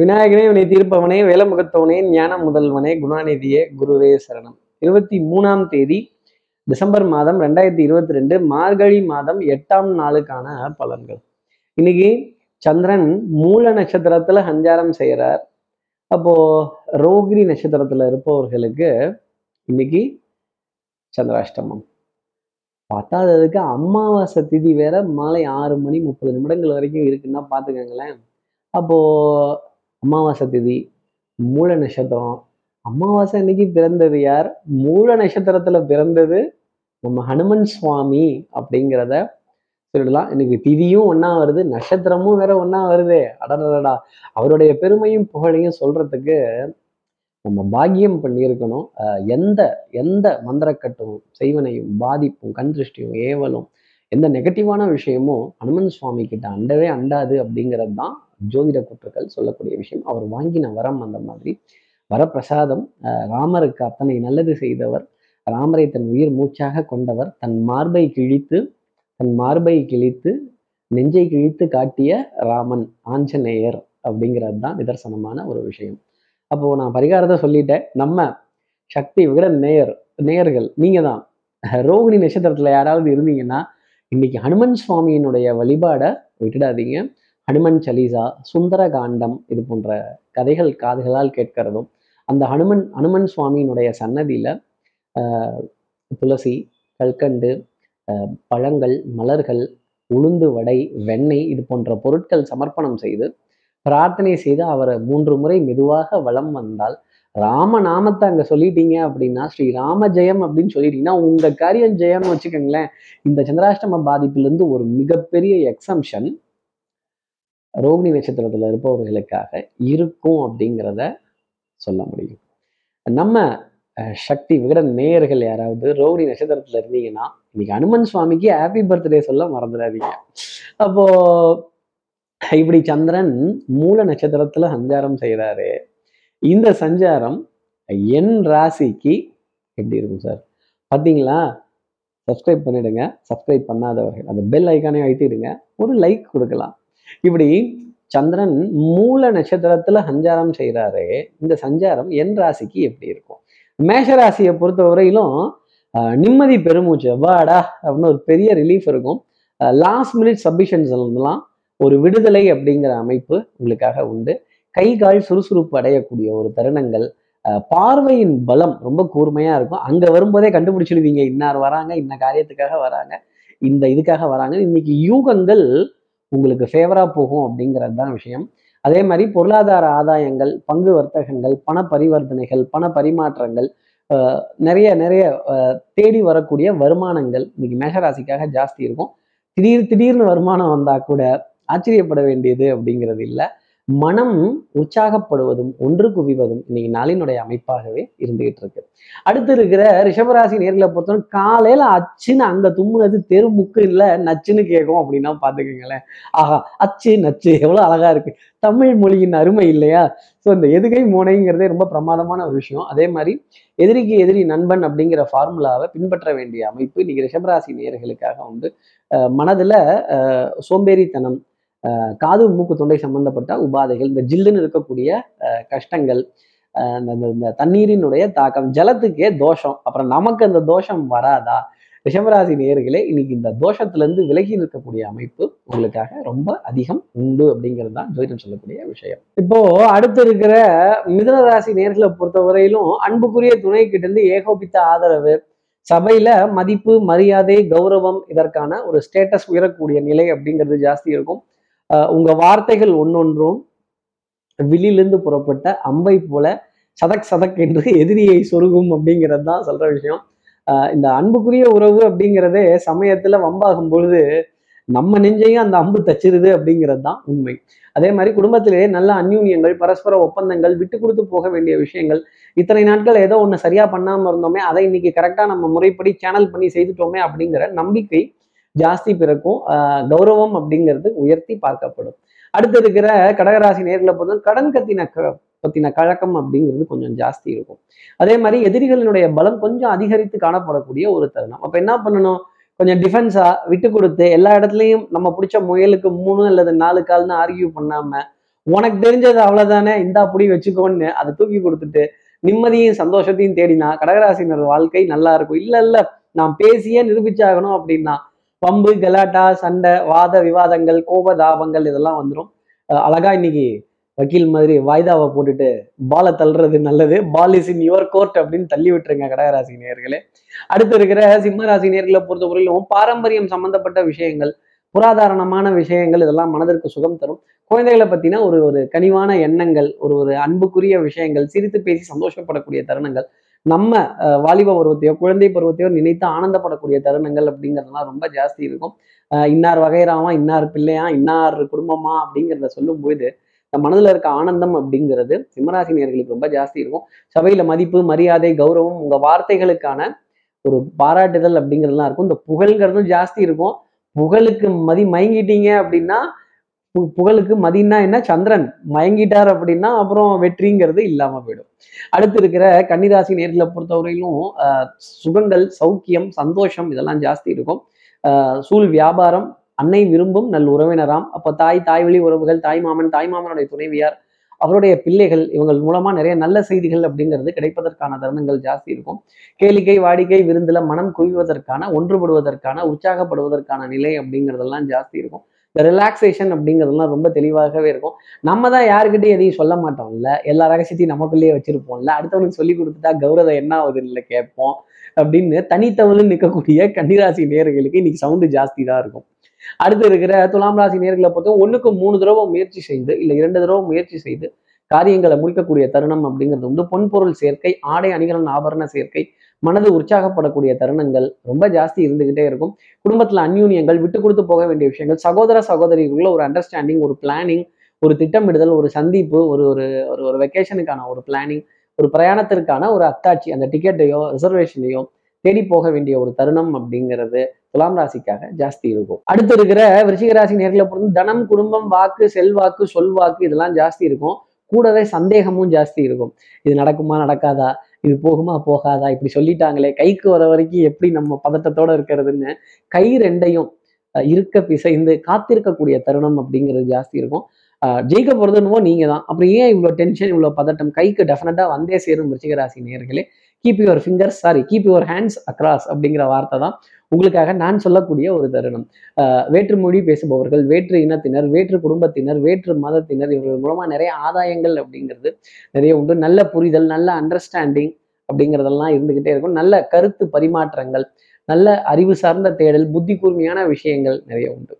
விநாயகனே வினை தீர்ப்பவனே வேலமுகத்தவனே ஞான முதல்வனே குணாநிதியே குருவே சரணம். 23ஆம் தேதி டிசம்பர் மாதம் 2022 மார்கழி மாதம் 8ஆம் நாளுக்கான பலன்கள். இன்னைக்கு சந்திரன் மூல நட்சத்திரத்துல சஞ்சாரம் செய்கிறார். அப்போ ரோகிணி நட்சத்திரத்துல இருப்பவர்களுக்கு இன்னைக்கு சந்திராஷ்டமம். பத்தாததுக்கு அமாவாசை திதி வேற மாலை 6:30 வரைக்கும் இருக்குன்னா பார்த்துக்கங்களேன். அப்போது அமாவாசை திதி, மூல நட்சத்திரம், அமாவாசை இன்னைக்கு பிறந்தது யார்? மூல நட்சத்திரத்தில் பிறந்தது நம்ம ஹனுமன் சுவாமி அப்படிங்கிறத சொல்லிடலாம். இன்னைக்கு திதியும் ஒன்றா வருது, நட்சத்திரமும் வேற ஒன்றா வருது. அடடடா, அவருடைய பெருமையும் புகழையும் சொல்கிறதுக்கு நம்ம பாக்கியம் பண்ணியிருக்கணும். எந்த மந்திரக்கட்டும், செய்வனையும், பாதிப்பும், கண் திருஷ்டியும், ஏவலும், எந்த நெகட்டிவான விஷயமும் ஹனுமன் சுவாமி கிட்ட அண்டவே அண்டாது அப்படிங்கிறது தான் ஜோதிட கூற்றுக்கள் சொல்லக்கூடிய விஷயம். அவர் வாங்கின வரம் அந்த மாதிரி வரப்பிரசாதம். ராமருக்கு அத்தனை நல்லது செய்தவர், ராமரை தன் உயிர் மூச்சாக கொண்டவர், தன் மார்பை கிழித்து நெஞ்சை கிழித்து காட்டிய ராமன் ஆஞ்சநேயர் அப்படிங்கிறது தான் நிதர்சனமான ஒரு விஷயம். அப்போ நான் பரிகாரத்தை சொல்லிட்டேன். நம்ம சக்தி விகட நேயர்கள் நீங்க தான். ரோகிணி நட்சத்திரத்துல யாராவது இருந்தீங்கன்னா இன்னைக்கு ஹனுமன் சுவாமியினுடைய வழிபாடை விட்டுடாதீங்க. ஹனுமன் சலீசா, சுந்தர காண்டம், இது போன்ற கதைகள் காதுகளால் கேட்கிறதும், அந்த ஹனுமன் சுவாமியினுடைய சன்னதியில் துளசி, கல்கண்டு, பழங்கள், மலர்கள், உளுந்து வடை, வெண்ணெய், இது போன்ற பொருட்கள் சமர்ப்பணம் செய்து பிரார்த்தனை செய்து அவரை 3 முறை மெதுவாக வலம் வந்தால், ராமநாமத்தை அங்கே சொல்லிட்டீங்க அப்படின்னா, ஸ்ரீ ராம ஜெயம் அப்படின்னு சொல்லிட்டீங்கன்னா உங்கள் காரியம் ஜெயம்னு வச்சுக்கோங்களேன். இந்த சந்திராஷ்டம பாதிப்பிலிருந்து ஒரு மிகப்பெரிய எக்ஸம்ஷன் ரோகிணி நட்சத்திரத்தில் இருப்பவர்களுக்காக இருக்கும் அப்படிங்கிறத சொல்ல முடியும். நம்ம சக்தி விகடன் நேயர்கள் யாராவது ரோகிணி நட்சத்திரத்தில் இருந்தீங்கன்னா இன்னைக்கு ஹனுமன் சுவாமிக்கு ஹாப்பி பர்த்டே சொல்ல மறந்துடாதீங்க. அப்போ இப்படி சந்திரன் மூல நட்சத்திரத்தில் சஞ்சாரம் செய்கிறாரு. இந்த சஞ்சாரம் என் ராசிக்கு எப்படி இருக்கும் சார் பார்த்தீங்களா? சப்ஸ்கிரைப் பண்ணிடுங்க. சப்ஸ்கிரைப் பண்ணாதவர்கள் அந்த பெல் ஐக்கானே அழுத்திடுங்க, ஒரு லைக் கொடுக்கலாம். இப்படி சந்திரன் மூல நட்சத்திரத்துல சஞ்சாரம் செய்கிறாரு. இந்த சஞ்சாரம் என் ராசிக்கு எப்படி இருக்கும்? மேஷ ராசியை பொறுத்த வரையிலும் நிம்மதி, பெருமூச்சு, வாடா அப்படின்னு ஒரு பெரிய ரிலீஃப் இருக்கும். லாஸ்ட் மினிட் சப்மிஷன்ஸ் எல்லாம் ஒரு விடுதலை அப்படிங்கிற அமைப்பு உங்களுக்காக உண்டு. கை கால் சுறுசுறுப்பு அடையக்கூடிய ஒரு தருணங்கள். பார்வையின் பலம் ரொம்ப கூர்மையா இருக்கும். அங்க வரும்போதே கண்டுபிடிச்சிடுவீங்க, இன்னார் வராங்க, இன்ன காரியத்துக்காக வராங்க, இந்த இதுக்காக வராங்க. இன்னைக்கு யூகங்கள் உங்களுக்கு ஃபேவரா போகும் அப்படிங்கிறது தான் விஷயம். அதே மாதிரி பொருளாதார ஆதாயங்கள், பங்கு வர்த்தகங்கள், பண பரிவர்த்தனைகள், பண பரிமாற்றங்கள், நிறைய தேடி வரக்கூடிய வருமானங்கள் இன்னைக்கு மேஷராசிக்காக ஜாஸ்தி இருக்கும். திடீர்னு வருமானம் வந்தா கூட ஆச்சரியப்பட வேண்டியது அப்படிங்கிறது இல்லை. மனம் உற்சாகப்படுவதும் ஒன்று குவிவதும் இன்னைக்கு நாளினுடைய அமைப்பாகவே இருந்துகிட்டு இருக்கு. அடுத்து இருக்கிற ரிஷபராசி நேர்களை பொறுத்தவரை காலையில அச்சுன்னு அங்க தும்முனது தெரு முக்கு இல்லை நச்சுன்னு கேட்கும் அப்படின்னா பார்த்துக்கங்களேன். ஆஹா, அச்சு நச்சு எவ்வளோ அழகா இருக்கு, தமிழ் மொழியின் அருமை இல்லையா? ஸோ இந்த எதுகை மோனைங்கிறதே ரொம்ப பிரமாதமான ஒரு விஷயம். அதே மாதிரி எதிரிக்கு எதிரி நண்பன் அப்படிங்கிற ஃபார்முலாவை பின்பற்ற வேண்டிய அமைப்பு இன்னைக்கு ரிஷபராசி நேர்களுக்காக உண்டு. மனதுல சோம்பேறித்தனம், காது மூக்கு தொண்டை சம்பந்தப்பட்ட உபாதைகள், இந்த ஜில்லுன்னு இருக்கக்கூடிய கஷ்டங்கள், இந்த தண்ணீரினுடைய தாக்கம், ஜலத்துக்கே தோஷம். அப்புறம் நமக்கு அந்த தோஷம் வராதா? ரிஷபராசி நேயர்களே இன்னைக்கு இந்த தோஷத்திலிருந்து விலகி நிற்கக்கூடிய அமைப்பு உங்களுக்காக ரொம்ப அதிகம் உண்டு அப்படிங்கிறது தான் ஜோதிடம் சொல்லக்கூடிய விஷயம். இப்போ அடுத்து இருக்கிற மிதுனராசி நேயர்களை பொறுத்த வரையிலும் அன்புக்குரிய துணை கிட்ட இருந்து ஏகோபித்த ஆதரவு, சபையில மதிப்பு, மரியாதை, கௌரவம், இதற்கான ஒரு ஸ்டேட்டஸ் உயரக்கூடிய நிலை அப்படிங்கிறது ஜாஸ்தி இருக்கும். உங்க வார்த்தைகள் ஒன்னொன்றும் வில்லிலிருந்து புறப்பட்ட அம்பை போல சதக் என்று எதிரியை சொருகும் அப்படிங்கிறது தான் சொல்ற விஷயம். இந்த அன்புக்குரிய உறவு அப்படிங்கிறதே சமயத்துல வம்பாகும் பொழுது நம்ம நெஞ்சையும் அந்த அம்பு தச்சிருது அப்படிங்கிறது தான் உண்மை. அதே மாதிரி குடும்பத்திலேயே நல்ல அந்யூன்யங்கள், பரஸ்பர ஒப்பந்தங்கள், விட்டு கொடுத்து போக வேண்டிய விஷயங்கள். இத்தனை நாட்கள் ஏதோ ஒன்று சரியா பண்ணாமல் இருந்தோமே, அதை இன்னைக்கு கரெக்டாக நம்ம முறைப்படி சேனல் பண்ணி செய்துட்டோமே அப்படிங்கிற நம்பிக்கை ஜாஸ்தி பிறக்கும். கௌரவம் அப்படிங்கிறது உயர்த்தி பார்க்கப்படும். அடுத்து இருக்கிற கடகராசி நேர்களை பொறுத்தவரை கடன் பத்தின கழக்கம் அப்படிங்கிறது கொஞ்சம் ஜாஸ்தி இருக்கும். அதே மாதிரி எதிரிகளினுடைய பலம் கொஞ்சம் அதிகரித்து காணப்படக்கூடிய ஒரு தருணம். அப்போ என்ன பண்ணணும்? கொஞ்சம் டிஃபென்ஸா விட்டு கொடுத்து எல்லா இடத்துலையும் நம்ம பிடிச்ச முயலுக்கு 3 அல்லது 4 கால்னு ஆர்கியூ பண்ணாம உனக்கு தெரிஞ்சது அவ்வளவுதானே, இந்த அப்படி வச்சுக்கோன்னு அதை தூக்கி கொடுத்துட்டு நிம்மதியும் சந்தோஷத்தையும் தேடினா கடகராசினர் வாழ்க்கை நல்லா இருக்கும். இல்ல நான் பேசியே நிரூபிச்சாகணும் அப்படின்னா பம்பு, கலாட்டா, சண்டை, வாத விவாதங்கள், கோப தாபங்கள் இதெல்லாம் வந்துடும். அழகா இன்னைக்கு வக்கீல் மாதிரி வாய்தாவை போட்டுட்டு பாலை தள்ளுறது நல்லது. Ball is in your court அப்படின்னு தள்ளி விட்டுருங்க கடகராசி நேயர்களே. அடுத்து இருக்கிற சிம்மராசி நேர்களை பொறுத்தவரையிலும் பாரம்பரியம் சம்பந்தப்பட்ட விஷயங்கள், புராதாரணமான விஷயங்கள் இதெல்லாம் மனதிற்கு சுகம் தரும். குழந்தைகளை பத்தினா ஒரு கனிவான எண்ணங்கள், ஒரு அன்புக்குரிய விஷயங்கள், சிரித்து பேசி சந்தோஷப்படக்கூடிய தருணங்கள், நம்ம வாலிப பருவத்தையோ குழந்தை பருவத்தையோ நினைத்து ஆனந்தப்படக்கூடிய தருணங்கள் அப்படிங்கிறதுலாம் ரொம்ப ஜாஸ்தி இருக்கும். இன்னார் வகைராமா, இன்னார் பிள்ளையா, இன்னார் குடும்பமா அப்படிங்கிறத சொல்லும்போது மனதில் இருக்க ஆனந்தம் அப்படிங்கிறது சிம்மராசி நேயர்களுக்கு ரொம்ப ஜாஸ்தி இருக்கும். சபையில மதிப்பு, மரியாதை, கௌரவம், உங்க வார்த்தைகளுக்கான ஒரு பாராட்டுதல் அப்படிங்கிறதுலாம் இருக்கும். இந்த புகழ்ங்கிறதும் ஜாஸ்தி இருக்கும். புகழுக்கு மயங்கிட்டீங்க அப்படின்னா, புகழுக்கு மதினா என்ன, சந்திரன் மயங்கிட்டார் அப்படின்னா அப்புறம் வெற்றிங்கிறது இல்லாம போயிடும். அடுத்து இருக்கிற கன்னிராசி நேர்களை பொறுத்தவரையிலும் சுகங்கள், சௌக்கியம், சந்தோஷம் இதெல்லாம் ஜாஸ்தி இருக்கும். சூழ் வியாபாரம், அன்னை விரும்பும் நல் உறவினராம். அப்போ தாய் வழி உறவுகள், தாய்மாமன், தாய்மாமனுடைய துணைவியார், அவருடைய பிள்ளைகள், இவங்கள் மூலமா நிறைய நல்ல செய்திகள் அப்படிங்கிறது கிடைப்பதற்கான தருணங்கள் ஜாஸ்தி இருக்கும். கேளிக்கை, வாடிக்கை, விருந்துல மனம் குவிவதற்கான, ஒன்றுபடுவதற்கான, உற்சாகப்படுவதற்கான நிலை அப்படிங்கிறதெல்லாம் ஜாஸ்தி இருக்கும். இந்த ரிலாக்ஸேஷன் அப்படிங்கிறதுலாம் ரொம்ப தெளிவாகவே இருக்கும். நம்ம தான் யாருக்கிட்டையும் எதையும் சொல்ல மாட்டோம்ல, எல்லா ரகசியத்தையும் நமக்குள்ளேயே வச்சிருப்போம்ல, அடுத்தவனுக்கு சொல்லி கொடுத்துட்டா கௌரவம் என்ன ஆகுதுன்னு கேட்போம் அப்படின்னு தனித்தவனும் நிற்கக்கூடிய கன்னிராசி நேயர்களுக்கு இன்னைக்கு சவுண்டு ஜாஸ்தி தான் இருக்கும். அடுத்து இருக்கிற துலாம் ராசி நேயர்களை பொறுத்தவரை 1க்கு 3 தடவை முயற்சி செய்து, இல்லை 2 தடவை முயற்சி செய்து காரியங்களை முடிக்கக்கூடிய தருணம் அப்படிங்கிறது உண்டு. பொன்பொருள் சேர்க்கை, ஆடை அணிகலன் ஆபரண சேர்க்கை, மனது உற்சாகப்படக்கூடிய தருணங்கள் ரொம்ப ஜாஸ்தி இருந்துகிட்டே இருக்கும். குடும்பத்துல அந்யூன்யங்கள், விட்டு கொடுத்து போக வேண்டிய விஷயங்கள், சகோதர சகோதரிகளுக்குள்ள ஒரு அண்டர்ஸ்டாண்டிங், ஒரு பிளானிங், ஒரு திட்டமிடுதல், ஒரு சந்திப்பு, ஒரு வெக்கேஷனுக்கான ஒரு பிளானிங், ஒரு பிரயாணத்திற்கான ஒரு அத்தாட்சி, அந்த டிக்கெட்டையோ ரிசர்வேஷனையோ தேடி போக வேண்டிய ஒரு தருணம் அப்படிங்கிறது துலாம் ராசிக்காக ஜாஸ்தி இருக்கும். அடுத்து இருக்கிற விருச்சிக ராசி நேர்களை பொறுத்து தனம், குடும்பம், வாக்கு, செல்வாக்கு, சொல்வாக்கு இதெல்லாம் ஜாஸ்தி இருக்கும். கூடவே சந்தேகமும் ஜாஸ்தி இருக்கும். இது நடக்குமா, நடக்காதா, இது போகுமா, போகாதா, இப்படி சொல்லிட்டாங்களே, கைக்கு வர வரைக்கும் எப்படி நம்ம பதட்டத்தோட இருக்கிறதுன்னு கை ரெண்டையும் இருக்க பிசைந்து காத்திருக்கக்கூடிய தருணம் அப்படிங்கிறது ஜாஸ்தி இருக்கும். ஜெயிக்க போறது என்னவோ நீங்க தான், அப்புறம் ஏன் இவ்வளோ டென்ஷன், இவ்வளோ பதட்டம், கைக்கு டெஃபினட்டா வந்தே சேரும் விருச்சிக ராசி நேயர்களே. கீப் யுவர் ஹேண்ட்ஸ் அக்ராஸ் அப்படிங்கிற வார்த்தை தான் உங்களுக்காக நான் சொல்லக்கூடிய ஒரு தருணம். வேற்று மொழி பேசுபவர்கள், வேற்று இனத்தினர், வேற்று குடும்பத்தினர், வேற்று மதத்தினர் இவர்கள் மூலமா நிறைய ஆதாயங்கள் அப்படிங்கிறது நிறைய உண்டு. நல்ல புரிதல், நல்ல அண்டர்ஸ்டாண்டிங் அப்படிங்கிறதெல்லாம் இருந்துகிட்டே இருக்கும். நல்ல கருத்து பரிமாற்றங்கள், நல்ல அறிவு சார்ந்த தேடல், புத்தி கூர்மையான விஷயங்கள் நிறைய உண்டு.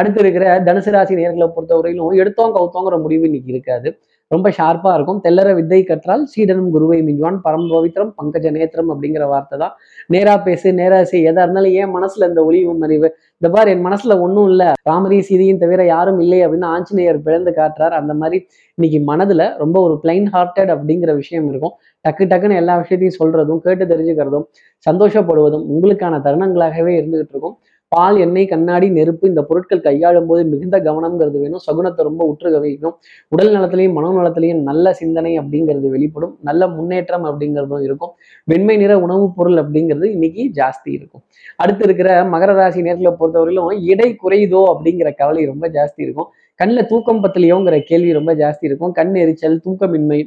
அடுத்து இருக்கிற தனுசு ராசி நேயர்களை பொறுத்தவரையிலும் எடுத்தோம் கவுத்தோங்கிற முடிவு இன்னைக்கு இருக்காது. ரொம்ப ஷார்ப்பா இருக்கும். தெல்லற வித்தை கற்றால் சீடனும் குருவை மிஞ்சுவான், பரம்பவித்திரம் பங்கஜ நேத்திரம் அப்படிங்கிற வார்த்தை தான். நேரா பேசு, நேரா செய், எதா இருந்தாலும் என் மனசுல இந்த ஒளிவும் அறிவு, இந்த பார் என் மனசுல ஒன்றும் இல்லை, ராமரையும் சீதையும் தவிர யாரும் இல்லை அப்படின்னு ஆஞ்சநேயர் பிளந்து காட்டுறார். அந்த மாதிரி இன்னைக்கு மனதுல ரொம்ப ஒரு பிளைன் ஹார்ட்டட் அப்படிங்கிற விஷயம் இருக்கும். டக்கு டக்குன்னு எல்லா விஷயத்தையும் சொல்றதும், கேட்டு தெரிஞ்சுக்கிறதும், சந்தோஷப்படுவதும் உங்களுக்கான தருணங்களாகவே இருந்துகிட்டு இருக்கும். பால், எண்ணெய், கண்ணாடி, நெருப்பு இந்த பொருட்கள் கையாளும் போது மிகுந்த கவனம்ங்கிறது வேணும். சகுனத்தை ரொம்ப உற்று கவனிக்கணும். உடல் நலத்திலையும் மனோ நலத்திலையும் நல்ல சிந்தனை அப்படிங்கிறது வெளிப்படும். நல்ல முன்னேற்றம் அப்படிங்கிறதும் இருக்கும். வெண்மை நிற உணவுப் பொருள் அப்படிங்கிறது இன்னைக்கு ஜாஸ்தி இருக்கும். அடுத்து இருக்கிற மகர ராசி நேர்களை பொறுத்தவரையிலும் இடை குறையுதோ அப்படிங்கிற கவலை ரொம்ப ஜாஸ்தி இருக்கும். கண்ணில் தூக்கம் பத்தலையோங்கிற கேள்வி ரொம்ப ஜாஸ்தி இருக்கும். கண் எரிச்சல், தூக்கமின்மை,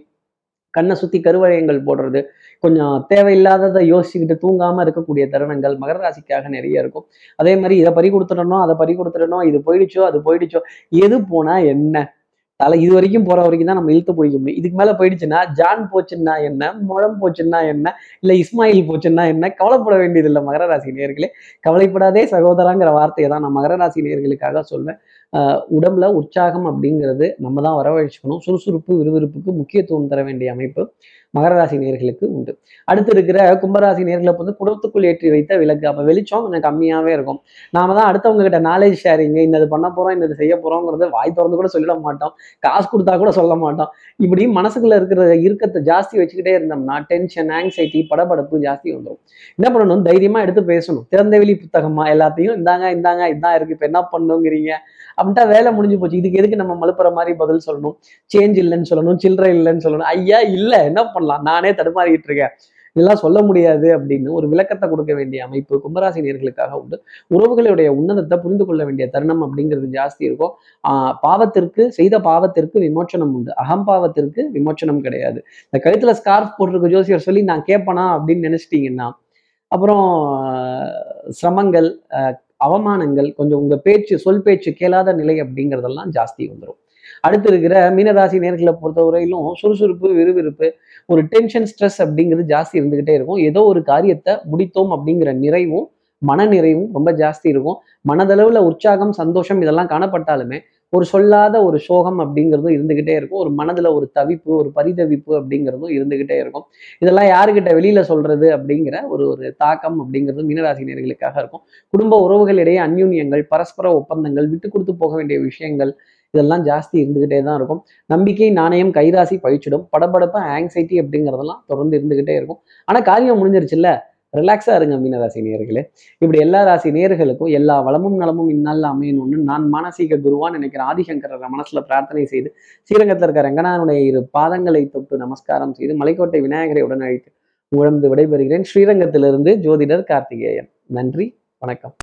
கண்ணை சுத்தி கருவளையங்கள் போடுறது, கொஞ்சம் தேவையில்லாததை யோசிச்சுக்கிட்டு தூங்காம இருக்கக்கூடிய தருணங்கள் மகர ராசிக்காக நிறைய இருக்கும். அதே மாதிரி இதை பறி கொடுத்துடணும், அதை பறி கொடுத்துடணும், இது போயிடுச்சோ, அது போயிடுச்சோ, எது போனா என்ன, தலை இது வரைக்கும் போற வரைக்கும் தான் நம்ம இழுத்து பிடிக்க முடியும். இதுக்கு மேல போயிடுச்சுன்னா ஜான் போச்சுன்னா என்ன, முழம் போச்சுன்னா என்ன, இல்லை இஸ்மாயில் போச்சுன்னா என்ன, கவலைப்பட வேண்டியது இல்லை மகர ராசி நேயர்களே. கவலைப்படாதே சகோதராங்கிற வார்த்தையை தான் நான் மகர ராசி நேயர்களுக்காக சொல்வேன். உடம்புல உற்சாகம் அப்படிங்கிறது நம்ம தான் வரவழைச்சுக்கணும். சுறுசுறுப்பு, விறுவிறுப்புக்கு முக்கியத்துவம் தர வேண்டிய அமைப்பு மகர ராசி நேயர்களுக்கு உண்டு. அடுத்து இருக்கிற கும்பராசி நேயர்களை வந்து குடத்துக்குள் ஏற்றி வைத்த விளக்கு, அப்போ வெளிச்சம் கொஞ்சம் கம்மியாகவே இருக்கும். நாம தான் அடுத்தவங்க கிட்ட நாலேஜ் ஷேரிங்கு, இன்னது பண்ண போகிறோம், இன்னது செய்ய போகிறோங்கிறது வாய் திறந்து கூட சொல்லிட மாட்டோம், காசு கொடுத்தா கூட சொல்ல மாட்டோம். இப்படி மனசுக்குள்ள இருக்கத்தை ஜாஸ்தி வச்சுக்கிட்டே இருந்தோம்னா டென்ஷன், ஆங்ஸைட்டி, படபடப்பு ஜாஸ்தி வந்துடும். என்ன பண்ணணும், தைரியமாக எடுத்து பேசணும். திறந்தவெளி புத்தகமா எல்லாத்தையும் இந்தாங்க இதான் இருக்கு, இப்போ என்ன பண்ணுங்கிறீங்க அப்படின்ட்டா வேலை முடிஞ்சு போச்சு. இதுக்கு எதுக்கு நம்ம மழுப்புற மாதிரி பதில் சொல்லணும், சேஞ்ச் இல்லைன்னு சொல்லணும், சில்லறை இல்லைன்னு சொல்லணும். ஐயா இல்லை, என்ன பண்ணலாம், நானே தடுமாறிக்கிட்டு இருக்கேன், இதெல்லாம் சொல்ல முடியாது அப்படின்னு ஒரு விளக்கத்தை கொடுக்க வேண்டிய அமைப்பு கும்பராசி நேர்களுக்காக உண்டு. உறவுகளுடைய உன்னதத்தை புரிந்து கொள்ள வேண்டிய தருணம் அப்படிங்கிறது ஜாஸ்தி இருக்கும். பாவத்திற்கு செய்த பாவத்திற்கு விமோச்சனம் உண்டு, அகம்பாவத்திற்கு விமோச்சனம் கிடையாது. இந்த கழுத்துல ஸ்கார்ஃப் போட்டிருக்க ஜோசியர் சொல்லி நான் கேட்பேனா அப்படின்னு நினைச்சிட்டீங்கன்னா அப்புறம் சிரமங்கள், அவமானங்கள், கொஞ்சம் உங்க பேச்சு சொல் பேச்சு கேளாத நிலை அப்படிங்கிறதெல்லாம் ஜாஸ்தி வந்துடும். அடுத்து இருக்கிற மீனராசி நேர்களை பொறுத்தவரையிலும் சுறுசுறுப்பு, விறுவிறுப்பு, ஒரு டென்ஷன், ஸ்ட்ரெஸ் அப்படிங்கிறது ஜாஸ்தி இருந்துகிட்டே இருக்கும். ஏதோ ஒரு காரியத்தை முடித்தோம் அப்படிங்கிற நிறைவும் மனநிறைவும் ரொம்ப ஜாஸ்தி இருக்கும். மனதளவுல உற்சாகம், சந்தோஷம் இதெல்லாம் காணப்பட்டாலுமே ஒரு சொல்லாத ஒரு சோகம் அப்படிங்கிறதும் இருந்துகிட்டே இருக்கும். ஒரு மனதுல ஒரு தவிப்பு, ஒரு பரிதவிப்பு அப்படிங்கிறதும் இருந்துகிட்டே இருக்கும். இதெல்லாம் யாருக்கிட்ட வெளியில சொல்றது அப்படிங்கிற ஒரு தாக்கம் அப்படிங்கிறது மீனராசி நேர்களுக்காக இருக்கும். குடும்ப உறவுகளிடையே அந்யூன்யங்கள், பரஸ்பர ஒப்பந்தங்கள், விட்டு கொடுத்து போக வேண்டிய விஷயங்கள் இதெல்லாம் ஜாஸ்தி இருந்துகிட்டே தான் இருக்கும். நம்பிக்கை, நாணயம், கைராசி பழிச்சிடும். படபடப்பா, ஆங்ஸைட்டி அப்படிங்கிறதெல்லாம் தொடர்ந்து இருந்துகிட்டே இருக்கும். ஆனா காரியம் முடிஞ்சிருச்சுல்ல, ரிலாக்ஸாக இருங்க மீனராசி நேர்களே. இப்படி எல்லா ராசி நேர்களுக்கும் எல்லா வளமும் நலமும் இந்நாளில் அமையணும்னு நான் மானசீக குருவான்னு நினைக்கிற ஆதிசங்கரரை மனசுல பிரார்த்தனை செய்து, ஸ்ரீரங்கத்தில் இருக்கிற ரங்கநாதனுடைய இரு பாதங்களை தொட்டு நமஸ்காரம் செய்து, மலைக்கோட்டை விநாயகரை உடனழைத்து உழந்து விடைபெறுகிறேன். ஸ்ரீரங்கத்திலிருந்து ஜோதிடர் கார்த்திகேயன். நன்றி, வணக்கம்.